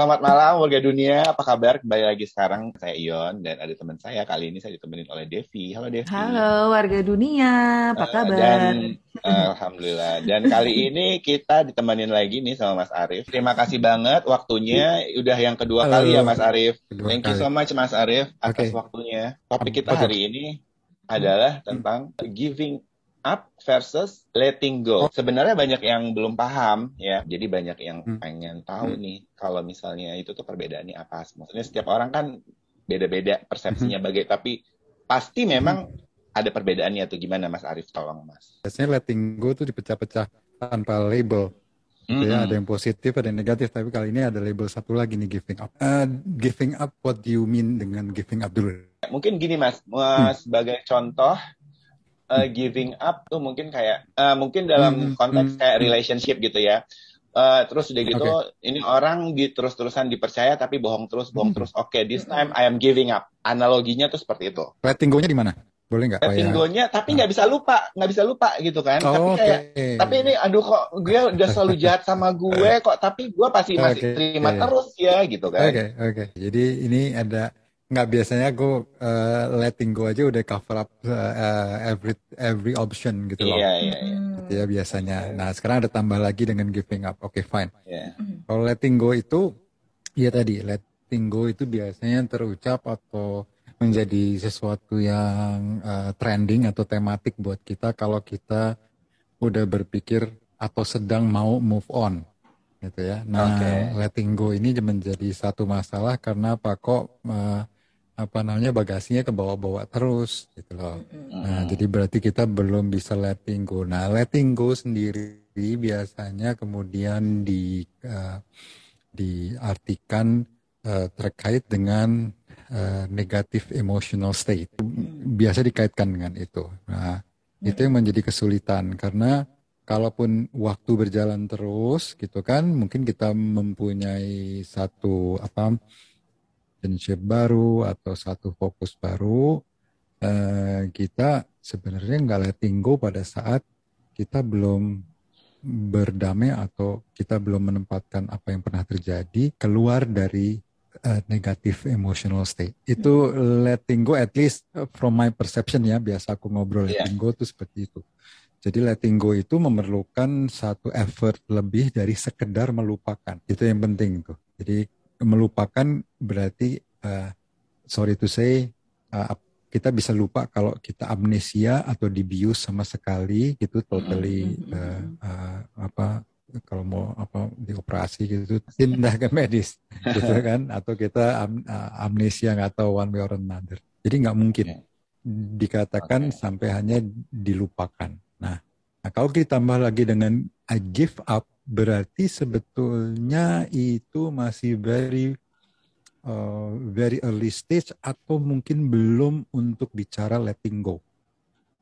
selamat malam warga dunia. Apa kabar? Kembali lagi sekarang saya Iyon dan ada teman saya. Kali ini saya ditemenin oleh Devi. Halo Devi. Halo warga dunia. Apa kabar? Alhamdulillah. Dan kali ini kita ditemenin lagi nih sama Mas Arief. Terima kasih banget waktunya. Udah yang kedua halo, kali ya Mas Arief. Thank you so much Mas Arief atas waktunya. Topik kita hari ini adalah tentang giving up versus letting go. Sebenarnya banyak yang belum paham ya. Jadi banyak yang pengen tahu nih kalau misalnya itu tuh perbedaannya apa. Maksudnya setiap orang kan beda-beda persepsinya tapi pasti memang ada perbedaannya tuh. Gimana Mas Arief, tolong Mas? Biasanya letting go tuh dipecah-pecah tanpa label. Ya, ada yang positif, ada yang negatif. Tapi kali ini ada label satu lagi nih, giving up. Giving up, what do you mean dengan giving up dulu? Mungkin gini Mas, sebagai contoh giving up tuh mungkin kayak mungkin dalam konteks kayak relationship gitu ya. Terus udah gitu ini orang terus-terusan dipercaya tapi bohong terus. Oke, this time I am giving up. Analoginya tuh seperti itu. Letting go-nya di mana? Boleh nggak? Letting go-nya tapi nggak bisa lupa gitu kan. Tapi kayak tapi ini aduh kok gue udah selalu jahat sama gue kok, tapi gue pasti masih terima terus ya gitu kan. Oke. Jadi ini ada nggak, biasanya aku letting go aja udah cover up every option gitu loh. Iya. Gitu ya biasanya. Nah sekarang ada tambah lagi dengan giving up. Oke, fine. Yeah. Kalau letting go itu, ya tadi letting go itu biasanya terucap atau menjadi sesuatu yang trending atau tematik buat kita kalau kita udah berpikir atau sedang mau move on. Gitu ya. Nah letting go ini menjadi satu masalah karena apa kok bagasinya kebawa-bawa terus gitu loh. Nah, jadi berarti kita belum bisa letting go. Nah, letting go sendiri biasanya kemudian diartikan terkait dengan negative emotional state. Biasa dikaitkan dengan itu. Nah, itu yang menjadi kesulitan karena kalaupun waktu berjalan terus gitu kan, mungkin kita mempunyai satu prinsip baru atau satu fokus baru, kita sebenarnya nggak letting go pada saat kita belum berdamai atau kita belum menempatkan apa yang pernah terjadi keluar dari negative emotional state. Itu letting go, at least from my perception ya, biasa aku ngobrol letting go itu seperti itu. Jadi letting go itu memerlukan satu effort lebih dari sekedar melupakan. Itu yang penting tuh. Jadi melupakan berarti sorry to say kita bisa lupa kalau kita amnesia atau dibius sama sekali gitu, totally kalau mau dioperasi gitu, tindakan medis gitu kan, atau kita amnesia nggak tahu one way or another. Jadi nggak mungkin dikatakan sampai hanya dilupakan. Nah, kalau kita tambah lagi dengan I give up, berarti sebetulnya itu masih very early stage atau mungkin belum untuk bicara letting go.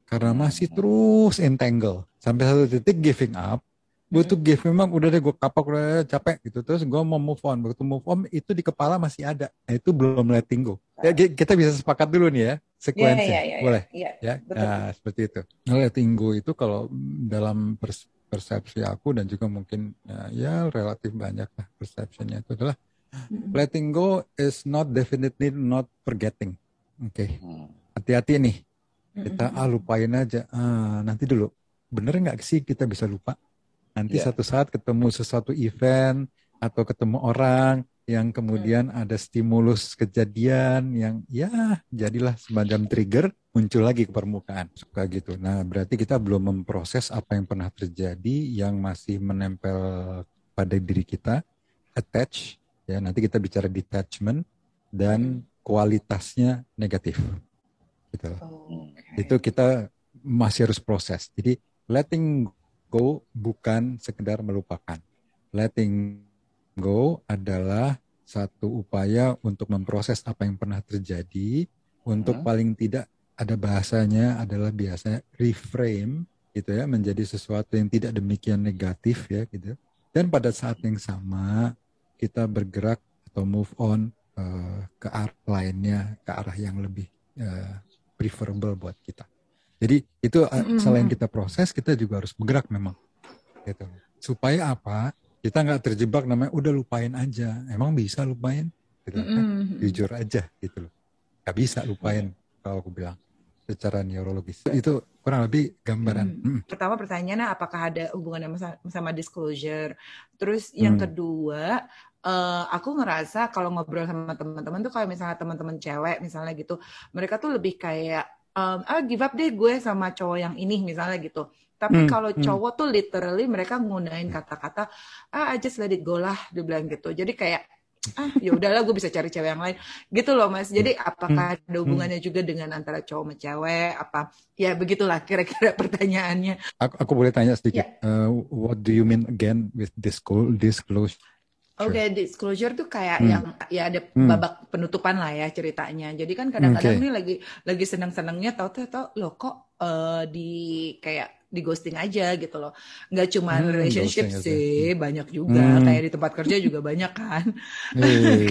Karena masih terus entangle. Sampai satu titik giving up, gue tuh memang udah deh gue kapok, udah capek gitu. Terus gue mau move on. Waktu move on itu di kepala masih ada. Nah, itu belum letting go. Ya, kita bisa sepakat dulu nih ya. Sekuensi. Yeah. Boleh? Seperti itu. Letting go itu kalau dalam persepsi aku dan juga mungkin ya relatif banyak lah persepsinya itu adalah letting go is not definitely not forgetting. Oke. Hati-hati nih. Kita lupain aja. Nanti dulu. Bener nggak sih kita bisa lupa? Nanti satu saat ketemu sesuatu event atau ketemu orang yang kemudian ada stimulus kejadian yang ya jadilah semacam trigger, muncul lagi ke permukaan suka gitu. Nah, berarti kita belum memproses apa yang pernah terjadi yang masih menempel pada diri kita, attach ya, nanti kita bicara detachment dan kualitasnya negatif. Gitu. Itu kita masih harus proses. Jadi letting go bukan sekedar melupakan. Letting go adalah satu upaya untuk memproses apa yang pernah terjadi, untuk paling tidak ada bahasanya adalah biasanya reframe gitu ya, menjadi sesuatu yang tidak demikian negatif ya gitu. Dan pada saat yang sama kita bergerak atau move on ke arah lainnya, ke arah yang lebih preferable buat kita. Jadi itu selain kita proses, kita juga harus bergerak memang gitu. Supaya apa? kita nggak terjebak namanya udah lupain aja. Emang bisa lupain? Gitu, kan? Jujur aja gitu loh. Nggak bisa lupain kalau aku bilang secara neurologis. Itu kurang lebih gambaran. Pertama pertanyaannya apakah ada hubungan sama disclosure. Terus yang kedua, aku ngerasa kalau ngobrol sama teman-teman tuh, kalau misalnya teman-teman cewek misalnya gitu, mereka tuh lebih kayak give up deh gue sama cowok yang ini misalnya gitu. Tapi kalau cowok tuh literally mereka nggunain kata-kata I just let it go lah, dibilang gitu. Jadi kayak ya udahlah gue bisa cari cewek yang lain gitu loh Mas. Jadi apakah ada hubungannya juga dengan antara cowok sama cewek apa? Ya begitulah kira-kira pertanyaannya. Aku boleh tanya sedikit. Yeah. What do you mean again with disclosure? Oke, disclosure tuh kayak yang ya ada babak penutupan lah ya ceritanya. Jadi kan kadang-kadang ini lagi seneng-senengnya tau loh kok di kayak di ghosting aja gitu loh. Nggak cuma relationship sih, banyak juga. Kayak di tempat kerja juga banyak kan.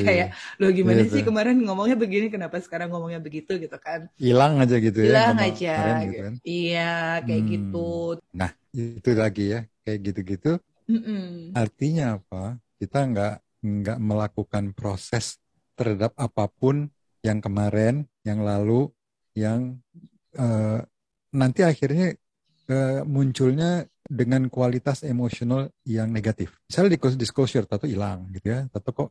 Kayak lo gimana sih kemarin ngomongnya begini, kenapa sekarang ngomongnya begitu gitu kan. Hilang aja gitu ya. Hilang aja. Gitu kan? Iya, kayak gitu. Nah, itu lagi ya. Kayak gitu-gitu. Artinya apa? Kita nggak melakukan proses terhadap apapun yang kemarin, yang lalu, yang nanti akhirnya munculnya dengan kualitas emosional yang negatif. Misalnya disclosure, tato hilang gitu ya, tato kok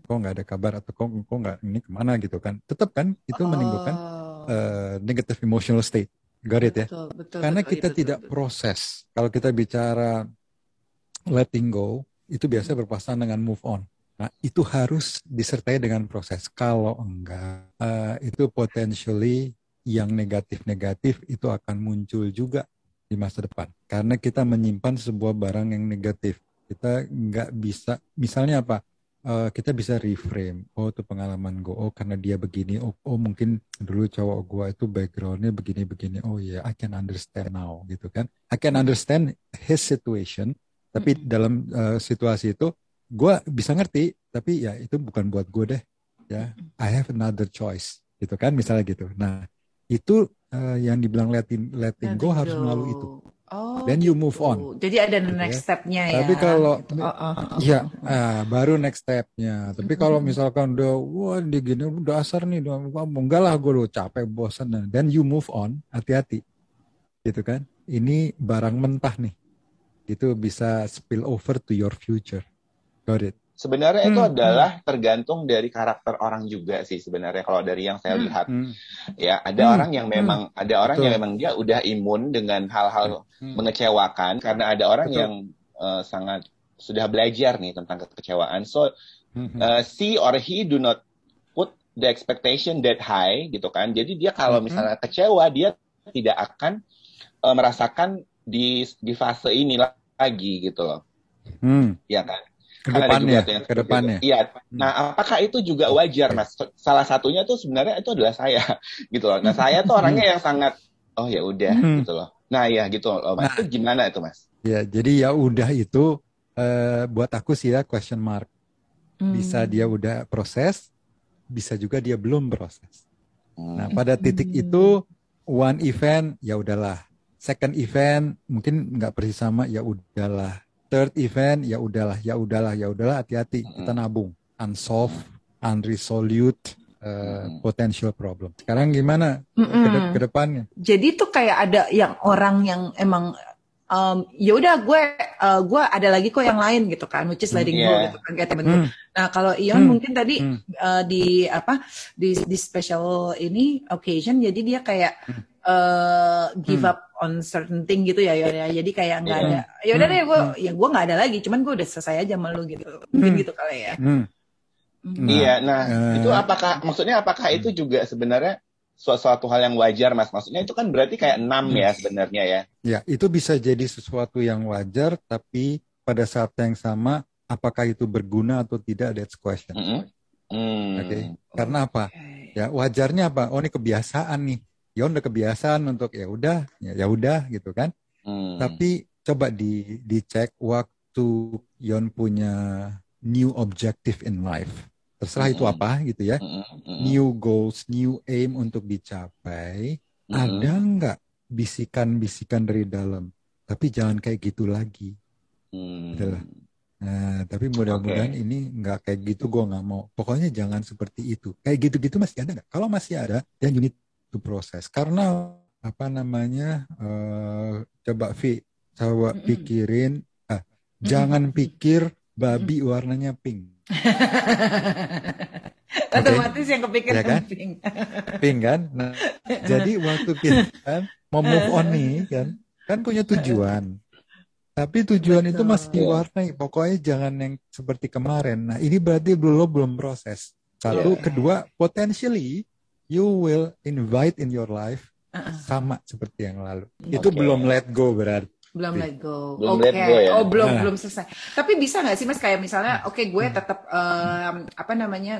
kok nggak ada kabar atau kok nggak ini kemana gitu kan, tetap kan itu menimbulkan negative emotional state. Got it ya? Betul, karena kita tidak proses. Kalau kita bicara letting go, itu biasa berpasangan dengan move on. Nah, itu harus disertai dengan proses. Kalau enggak, itu potentially yang negatif-negatif itu akan muncul juga di masa depan. Karena kita menyimpan sebuah barang yang negatif. Kita nggak bisa, misalnya apa? Kita bisa reframe. Oh, itu pengalaman gue. Oh, karena dia begini. Oh, mungkin dulu cowok gue itu backgroundnya begini-begini. Oh ya, yeah, I can understand now. Gitu kan. I can understand his situation. Tapi dalam situasi itu, gue bisa ngerti. Tapi ya, itu bukan buat gue deh. Ya, I have another choice. Gitu kan, misalnya gitu. Nah, itu yang dibilang letting go harus melalui itu. Then you move on. Jadi ada next step-nya ya. Tapi kalau baru next step-nya. Tapi kalau misalkan udah wah dia gini dasar nih, enggak lah gue udah capek bosan. Then you move on, hati-hati. Gitu kan? Ini barang mentah nih. Itu bisa spill over to your future. Got it? Sebenarnya itu adalah tergantung dari karakter orang juga sih sebenarnya kalau dari yang saya lihat. Ya, ada orang yang memang ada orang yang memang dia udah imun dengan hal-hal mengecewakan karena ada orang yang sangat sudah belajar nih tentang kekecewaan. So, she or he do not put the expectation that high gitu kan. Jadi dia kalau misalnya kecewa dia tidak akan merasakan di fase ini lagi gitu loh. Ya kan? Kedepannya. Iya. Nah, apakah itu juga wajar, Mas? Salah satunya tuh sebenarnya itu adalah saya, gitu loh. Nah, saya tuh orangnya yang sangat, oh ya udah, gitu loh. Nah, ya gitu loh, Mas. Nah, itu gimana itu, Mas? Ya, jadi ya udah itu buat aku sih ya question mark. Bisa dia udah proses, bisa juga dia belum proses. Nah, pada titik itu one event ya udahlah. Second event mungkin nggak persis sama, ya udahlah. Third event, ya udahlah, hati-hati, kita nabung. Unsolved, unresolved potential problem. Sekarang gimana ke depannya? Jadi tuh kayak ada yang orang yang emang, ya udah gue ada lagi kok yang lain gitu kan, which is letting go gitu kan, kayak temen gue. Nah kalau Iyon mungkin tadi di special ini occasion, jadi dia kayak give up on certain thing gitu ya, jadi kayak nggak ada. Yaudah deh, gue nggak ada lagi. Cuman gue udah selesai aja sama lu gitu, mungkin gitu kali ya. Iya, nah itu apakah itu juga sebenarnya suatu hal yang wajar, Mas? Maksudnya itu kan berarti kayak 6 ya sebenarnya ya. Ya, itu bisa jadi sesuatu yang wajar, tapi pada saat yang sama, apakah itu berguna atau tidak? That's question. Oke, karena apa? Ya wajarnya apa? Oh ini kebiasaan nih. Ya udah kebiasaan untuk ya udah gitu kan. Tapi coba dicek waktu Yon punya new objective in life. Terserah itu apa gitu ya. New goals, new aim untuk dicapai. Ada nggak bisikan-bisikan dari dalam? Tapi jangan kayak gitu lagi. Gitu lah. Nah, tapi mudah-mudahan ini nggak kayak gitu, gue nggak mau. Pokoknya jangan seperti itu. Kayak gitu-gitu masih ada nggak? Kalau masih ada, then you need to process. Karena apa namanya? Coba Vi, coba pikirin. Jangan pikir babi warnanya pink. Otomatis yang kepikiran ya kan? Pink. Pink kan? Nah, jadi waktu kita kan, mau move on nih kan punya tujuan. Tapi tujuan itu masih diwarnai. Pokoknya jangan yang seperti kemarin. Nah, ini berarti belum proses. Satu, kedua, potentially you will invite in your life sama seperti yang lalu. Itu belum let go berarti. Belum let go. Oke. Oh, belum selesai. Tapi bisa nggak sih Mas kayak misalnya gue tetap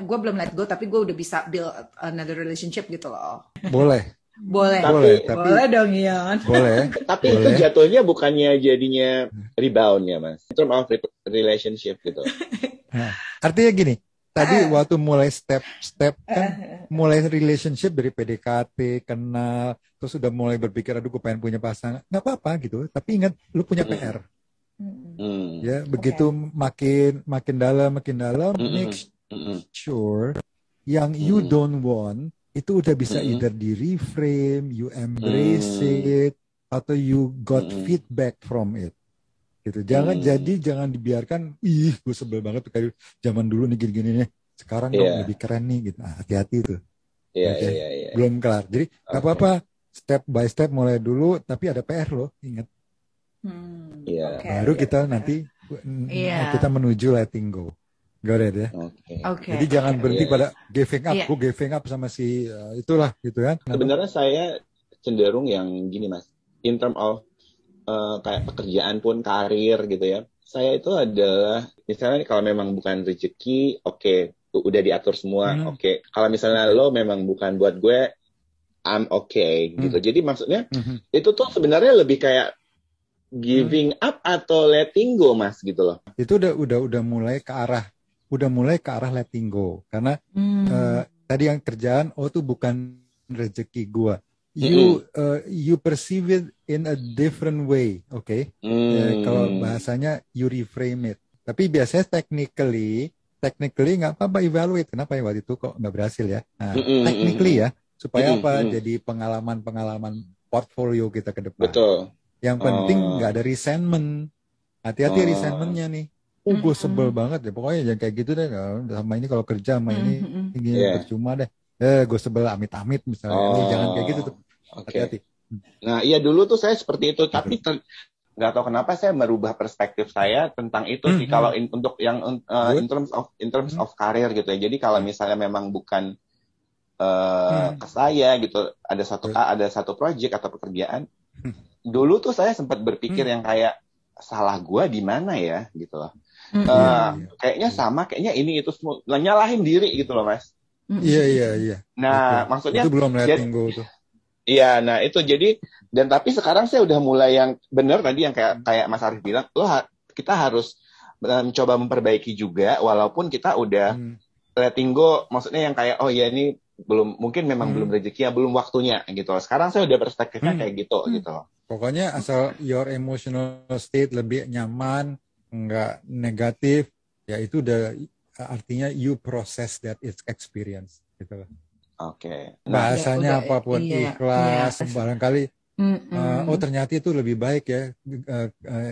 gue belum let go tapi gue udah bisa build another relationship gitu loh. Boleh. Boleh dong Iyon. Boleh. Tapi itu jatuhnya bukannya jadinya rebound ya Mas. In term of relationship gitu. Nah, artinya gini, tadi waktu mulai step-step kan mulai relationship dari PDKT, kenal, terus udah mulai berpikir aduh gue pengen punya pasangan. Enggak apa-apa gitu, tapi ingat lu punya PR. Ya, begitu makin dalam make sure yang you don't want itu udah bisa either di reframe, you embrace it, atau you got feedback from it. Gitu. Jangan jangan dibiarkan, gue sebel banget tuh kayak zaman dulu nih gini-gini nih. Sekarang dong lebih keren nih gitu. Nah, hati-hati tuh. Iya. Belum kelar. Jadi enggak apa-apa, step by step mulai dulu tapi ada PR loh, ingat. Baru kita nanti kita menuju letting go. Got it ya. Okay. Jadi jangan berhenti pada giving up. Gue giving up sama si itulah gitu kan. Sebenarnya saya cenderung yang gini Mas. In term of kayak pekerjaan pun karir gitu ya. Saya itu adalah misalnya kalau memang bukan rezeki, udah diatur semua, Kalau misalnya lo memang bukan buat gue, I'm okay gitu. Jadi maksudnya itu tuh sebenarnya lebih kayak giving up atau letting go Mas gitu loh. Itu udah mulai ke arah letting go karena tadi yang kerjaan tuh bukan rezeki gua, you perceive it in a different way, kalau bahasanya you reframe it, tapi biasanya technically nggak apa-apa evaluate kenapa ya waktu itu kok nggak berhasil ya, nah, technically ya supaya jadi pengalaman portfolio kita ke depan. Betul. Yang penting nggak ada resentment, hati-hati resentmentnya nih. Gue sebel banget ya, pokoknya jangan kayak gitu deh sama ini kalau kerja sama ini percuma deh. Gue sebel amit-amit misalnya, jangan kayak gitu tuh. Hati-hati. Nah iya dulu tuh saya seperti itu, tapi nggak tahu kenapa saya merubah perspektif saya tentang itu sih. Kalau untuk yang in terms of karir gitu ya. Jadi kalau misalnya memang bukan ke saya gitu, ada satu project atau pekerjaan. Dulu tuh saya sempat berpikir yang kayak salah gue di mana ya gitu loh. Kayaknya ini itu semua nyalahin diri gitu loh Mas. Iya. Nah, maksudnya itu belum letting go tuh. Iya, nah itu jadi dan tapi sekarang saya udah mulai yang benar tadi yang kayak Mas Arief bilang, kita harus mencoba memperbaiki juga walaupun kita udah letting go, maksudnya yang kayak ini belum mungkin memang belum rezekinya, belum waktunya gitu loh. Sekarang saya udah perspektifnya kayak gitu gitu loh. Pokoknya asal your emotional state lebih nyaman, nggak negatif, ya itu udah artinya you process that it's experience gitu loh. Oke. Bahasanya apapun ikhlas, barangkali ternyata itu lebih baik ya.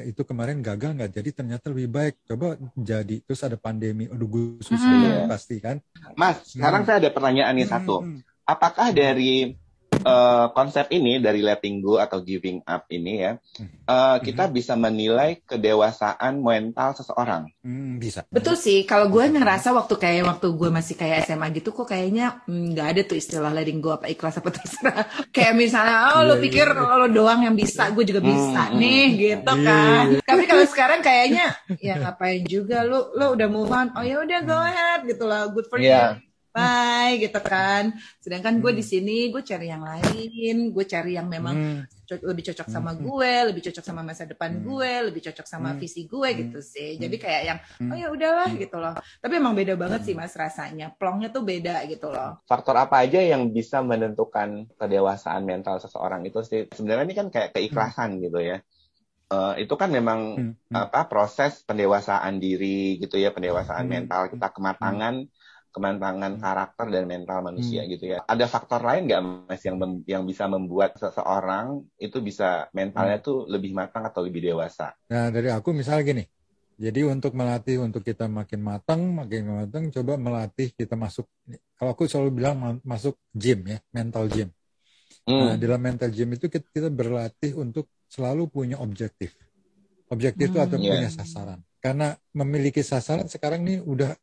Itu kemarin gagal nggak jadi ternyata lebih baik. Coba jadi terus ada pandemi, aduh susah pasti kan. Mas, sekarang saya ada pertanyaan nih satu. Apakah dari konsep ini dari letting go atau giving up ini ya kita bisa menilai kedewasaan mental seseorang? Bisa. Betul sih, kalau gue ngerasa waktu gue masih kayak SMA gitu kok kayaknya nggak ada tuh istilah letting go apa ikhlas apa terserah. Kayak misalnya lo pikir lo doang yang bisa, gue juga bisa nih gitu kan. Tapi kalau sekarang kayaknya ya ngapain juga lo udah move on. Oh ya udah go ahead gitu lah, good for you. Bye gitu kan. Sedangkan gue di sini gue cari yang lain, gue cari yang memang lebih cocok sama gue, lebih cocok sama masa depan gue, lebih cocok sama visi gue gitu sih. Jadi kayak yang oh ya udahlah gitu loh. Tapi emang beda banget sih Mas rasanya. Plongnya tuh beda gitu loh. Faktor apa aja yang bisa menentukan kedewasaan mental seseorang itu sih? Sebenarnya ini kan kayak keikhlasan gitu ya. itu kan memang proses pendewasaan diri gitu ya, pendewasaan mental kita, kematangan karakter dan mental manusia gitu ya. Ada faktor lain nggak Mas yang bisa membuat seseorang itu bisa mentalnya tuh lebih matang atau lebih dewasa? Nah dari aku misalnya gini, jadi untuk melatih untuk kita makin matang, coba melatih kita masuk. Kalau aku selalu bilang masuk gym ya, mental gym. Nah, dalam mental gym itu kita berlatih untuk selalu punya objektif. Objektif itu artinya punya sasaran. Karena memiliki sasaran sekarang nih udah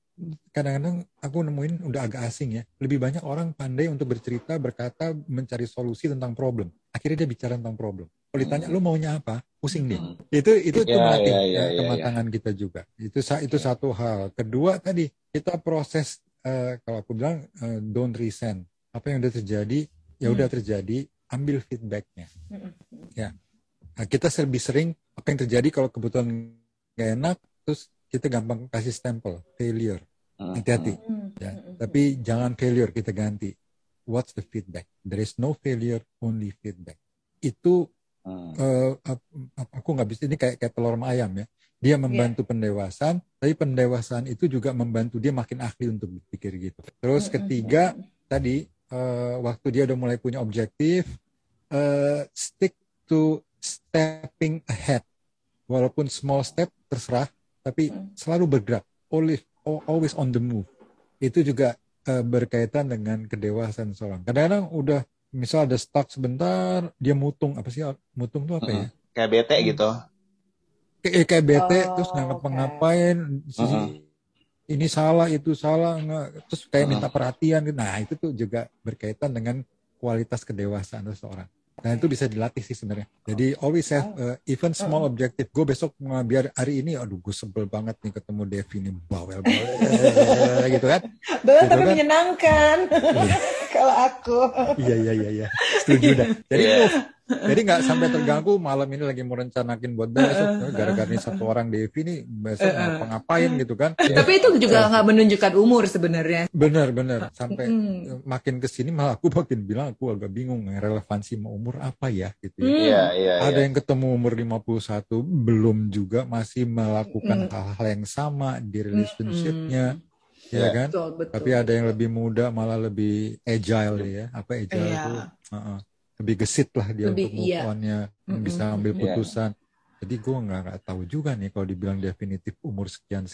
kadang-kadang aku nemuin udah agak asing ya. Lebih banyak orang pandai untuk bercerita, berkata, mencari solusi tentang problem. Akhirnya dia bicara tentang problem. Kalau ditanya lu maunya apa? Pusing deh. Itu melatih kematangan kita juga. Itu satu hal. Kedua tadi kita proses kalau aku bilang don't resent. Apa yang udah terjadi ya udah terjadi, ambil feedbacknya. Ya. Nah, kita lebih sering apa yang terjadi kalau kebetulan nggak enak terus kita gampang kasih stempel failure. Hati-hati. Ya. Tapi jangan failure, kita ganti. What's the feedback? There is no failure, only feedback. Itu aku nggak bisa, ini kayak telur sama ayam ya. Dia membantu pendewasaan, tapi pendewasaan itu juga membantu dia makin ahli untuk berpikir gitu. Terus ketiga tadi waktu dia udah mulai punya objektif, stick to stepping ahead. Walaupun small step terserah, tapi selalu bergerak. Always on the move. Itu juga berkaitan dengan kedewasaan seorang. Kadang-kadang udah misal ada stuck sebentar, dia mutung. Apa sih mutung tuh apa ya? Kayak bete gitu. Kayak bete terus ngapain ini salah itu salah terus kayak minta perhatian. Nah, itu tuh juga berkaitan dengan kualitas kedewasaan seseorang. Nah, itu bisa dilatih sih sebenarnya. Jadi always have even small objective. Gue besok biar hari ini, aduh gue sebel banget nih ketemu Devi nih bawel gitu kan. Bawel gitu tapi kan? Menyenangkan. Kalau aku. Iya. Setuju dah. Jadi jadi nggak sampai terganggu malam ini lagi mau rencanakin buat besok gara-gara ini satu orang Devi nih besok ngapain gitu kan. Tapi itu juga nggak menunjukkan umur sebenarnya. Benar sampai makin kesini malah aku makin bilang aku agak bingung relevansi mau umur apa ya gitu. Ada yang ketemu umur 51 belum juga masih melakukan hal-hal yang sama di relationship-nya. Ya kan? Betul. Tapi ada yang lebih muda malah lebih agile ya. Apa agile itu? Lebih gesit lah dia lebih, untuk move on-nya, bisa ambil putusan. Jadi gue nggak tahu juga nih kalau dibilang definitif umur sekian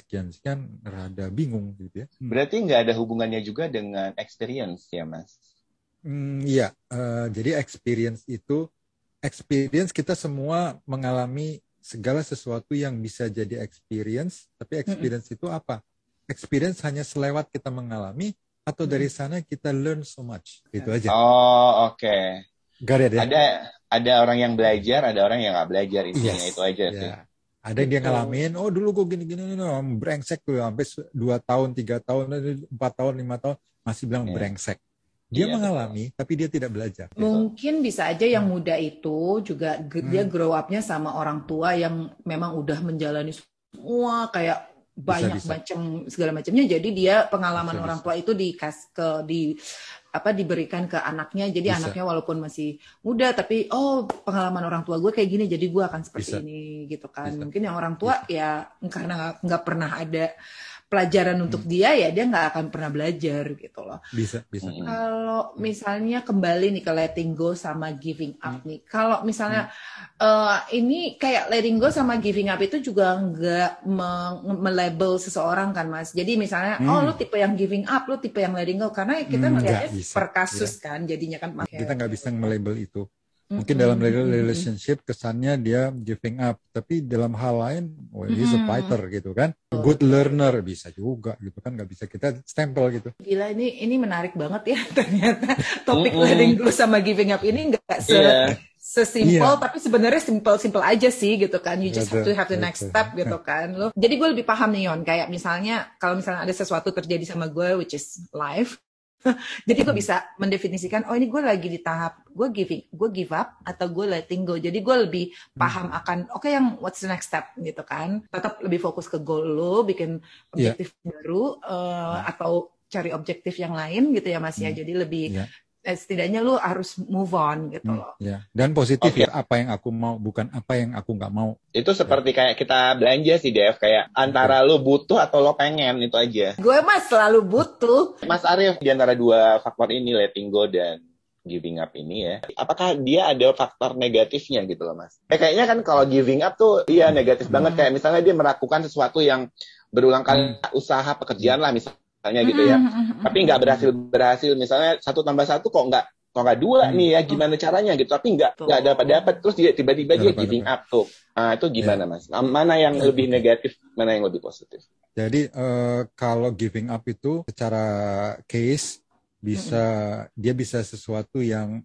rada bingung gitu ya. Berarti nggak ada hubungannya juga dengan experience ya Mas? Iya, jadi experience kita semua mengalami segala sesuatu yang bisa jadi experience. Tapi experience itu apa? Experience hanya selewat kita mengalami atau dari sana kita learn so much gitu aja. Oh oke. Gak ada. Ada orang yang belajar, ada orang yang nggak belajar intinya itu aja sih. Ada yang dia ngalamin, oh dulu gue gini-gini, brengsek tuh sampai 2 tahun, 3 tahun, 4 tahun, 5 tahun masih bilang brengsek. Dia mengalami, tapi dia tidak belajar. Mungkin bisa aja yang muda itu juga dia grow up-nya sama orang tua yang memang udah menjalani semua kayak banyak macam segala macamnya, jadi dia pengalaman orang tua itu diberikan ke anaknya, jadi anaknya walaupun masih muda tapi pengalaman orang tua gue kayak gini jadi gue akan seperti ini gitu kan. Mungkin yang orang tua ya karena nggak pernah ada pelajaran untuk dia ya dia nggak akan pernah belajar gitu loh. Bisa. Kalau misalnya kembali nih ke letting go sama giving up nih. Kalau misalnya ini kayak letting go sama giving up itu juga nggak melabel seseorang kan Mas. Jadi misalnya lu tipe yang giving up, lu tipe yang letting go karena kita melihatnya per kasus kan jadinya kan. Kita nggak bisa melabel itu. Mungkin dalam relationship kesannya dia giving up, tapi dalam hal lain, he's a fighter gitu kan, good learner bisa juga gitu kan, nggak bisa kita stempel gitu. Gila ini menarik banget ya ternyata topik letting go sama giving up ini nggak sesimpel, tapi sebenarnya simple aja sih gitu kan. You just have to next step gitu kan lo. Jadi gue lebih paham nih Yon, kayak misalnya kalau misalnya ada sesuatu terjadi sama gue which is life. Jadi gue bisa mendefinisikan, ini gue lagi di tahap gue give up atau gue letting go. Jadi gue lebih paham akan yang what's the next step gitu kan. Tetap lebih fokus ke goal lo, bikin objektif baru atau cari objektif yang lain gitu ya Mas ya. Jadi lebih setidaknya lu harus move on gitu loh. Ya. Dan positif ya, apa yang aku mau, bukan apa yang aku nggak mau. Itu seperti kayak kita belanja sih, Dev. Kayak antara lu butuh atau lo pengen, itu aja. Gue mah selalu butuh. Mas Arief, di antara dua faktor ini, letting go dan giving up ini ya, apakah dia ada faktor negatifnya gitu loh, Mas? Kayaknya kan kalau giving up tuh, iya negatif banget. Kayak misalnya dia melakukan sesuatu yang berulang kali, usaha, pekerjaan lah misalnya. Gitu ya, tapi nggak berhasil misalnya 1+1 kok nggak 2 nih ya, gimana caranya gitu, tapi nggak dapat terus dia tiba-tiba dia giving up tuh. Nah, itu gimana ya, Mas? Mana yang lebih negatif, mana yang lebih positif? Jadi kalau giving up itu secara case bisa dia bisa sesuatu yang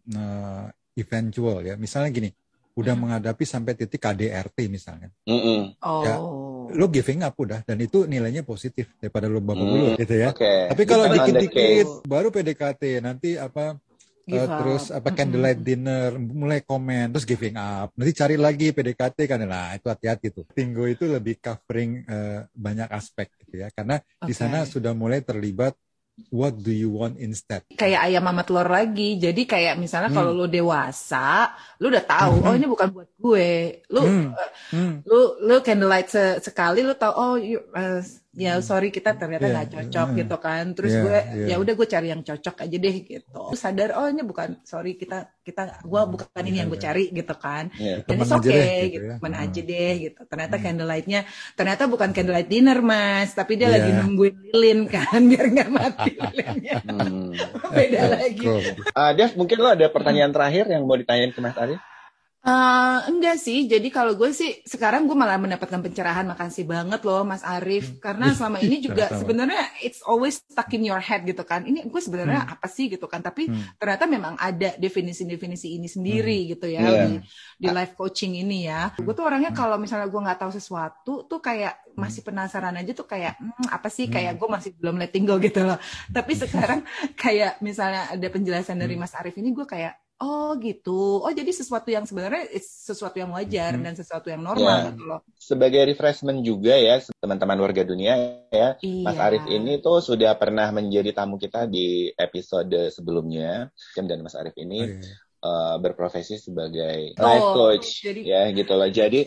eventual ya, misalnya gini, udah menghadapi sampai titik KDRT misalnya. Ya, lo giving up udah, dan itu nilainya positif daripada lo babak belur gitu ya. Tapi kalau dikit-dikit baru PDKT, nanti apa terus apa candlelight dinner, mulai komen, terus giving up, nanti cari lagi PDKT kan. Nah, itu hati-hati tuh. Tinggo itu lebih covering banyak aspek gitu ya, karena di sana sudah mulai terlibat what do you want instead? Kayak ayam sama telur lagi. Jadi kayak misalnya kalau lu dewasa, lu udah tahu, oh ini bukan buat gue. Lu lu candlelight sekali, lu tahu, oh ya sorry kita ternyata nggak cocok gitu kan. Terus gue ya udah gue cari yang cocok aja deh gitu. Lu sadar, oh ini bukan, sorry gue bukan ini yang gue cari gitu kan. Dan it's okay gitu, teman aja deh gitu. Ternyata candlelightnya ternyata bukan candlelight dinner, Mas, tapi dia lagi nungguin lilin kan biar nggak mati. Beda lagi. Dev, mungkin lo ada pertanyaan terakhir yang mau ditanyain ke Mas Arief? Enggak sih, jadi kalau gue sih sekarang gue malah mendapatkan pencerahan. Makasih banget loh Mas Arief, karena selama ini juga sebenarnya it's always stuck in your head gitu kan, ini gue sebenarnya apa sih gitu kan, tapi ternyata memang ada definisi-definisi ini sendiri gitu ya di life coaching ini ya. Gue tuh orangnya kalau misalnya gue nggak tahu sesuatu tuh kayak masih penasaran aja tuh kayak apa sih, kayak gue masih belum letting go gitu loh. Tapi sekarang kayak misalnya ada penjelasan dari Mas Arief ini, gue kayak oh gitu, oh jadi sesuatu yang sebenarnya sesuatu yang wajar dan sesuatu yang normal gitu loh. Sebagai refreshment juga ya teman-teman warga dunia ya, Mas Arief ini tuh sudah pernah menjadi tamu kita di episode sebelumnya, dan Mas Arief ini berprofesi sebagai life coach ya gitu loh. Jadi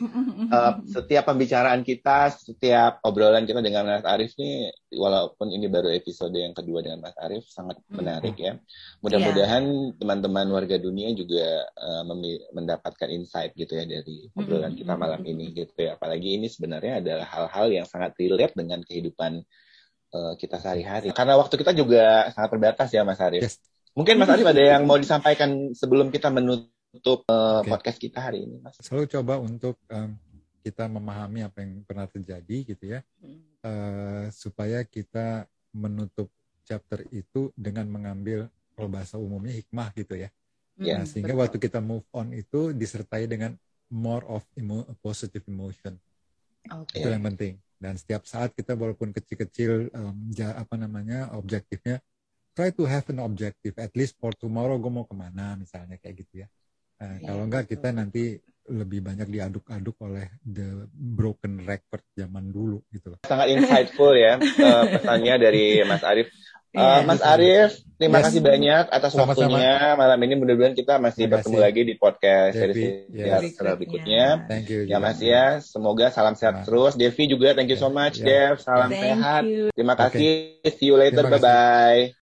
setiap pembicaraan kita, setiap obrolan kita dengan Mas Arief nih, walaupun ini baru episode yang kedua dengan Mas Arief, sangat menarik ya. Mudah-mudahan teman-teman warga dunia juga mendapatkan insight gitu ya dari obrolan kita malam ini gitu ya. Apalagi ini sebenarnya adalah hal-hal yang sangat relate dengan kehidupan kita sehari-hari. Karena waktu kita juga sangat terbatas ya, Mas Arief. Mungkin Mas Arief ada yang mau disampaikan sebelum kita menutup podcast kita hari ini, Mas? Selalu coba untuk kita memahami apa yang pernah terjadi gitu ya, supaya kita menutup chapter itu dengan mengambil, kalau bahasa umumnya, hikmah gitu ya. Nah, sehingga waktu kita move on itu disertai dengan more of positive emotion. Itu yang penting. Dan setiap saat kita walaupun kecil-kecil, objektifnya, try to have an objective, at least for tomorrow gue mau kemana misalnya, kayak gitu ya. Kalau enggak kita nanti lebih banyak diaduk-aduk oleh the broken record zaman dulu gitu loh. Sangat insightful ya pesannya dari Mas Arief. Mas Arief, terima kasih banyak atas waktunya malam ini. Mudah-mudahan kita masih bertemu lagi di podcast seri berikutnya. Thank you. Ya Mas ya, semoga salam sehat terus. Devi juga, thank you so much Dev. Salam sehat. Terima kasih. See you later. Bye-bye.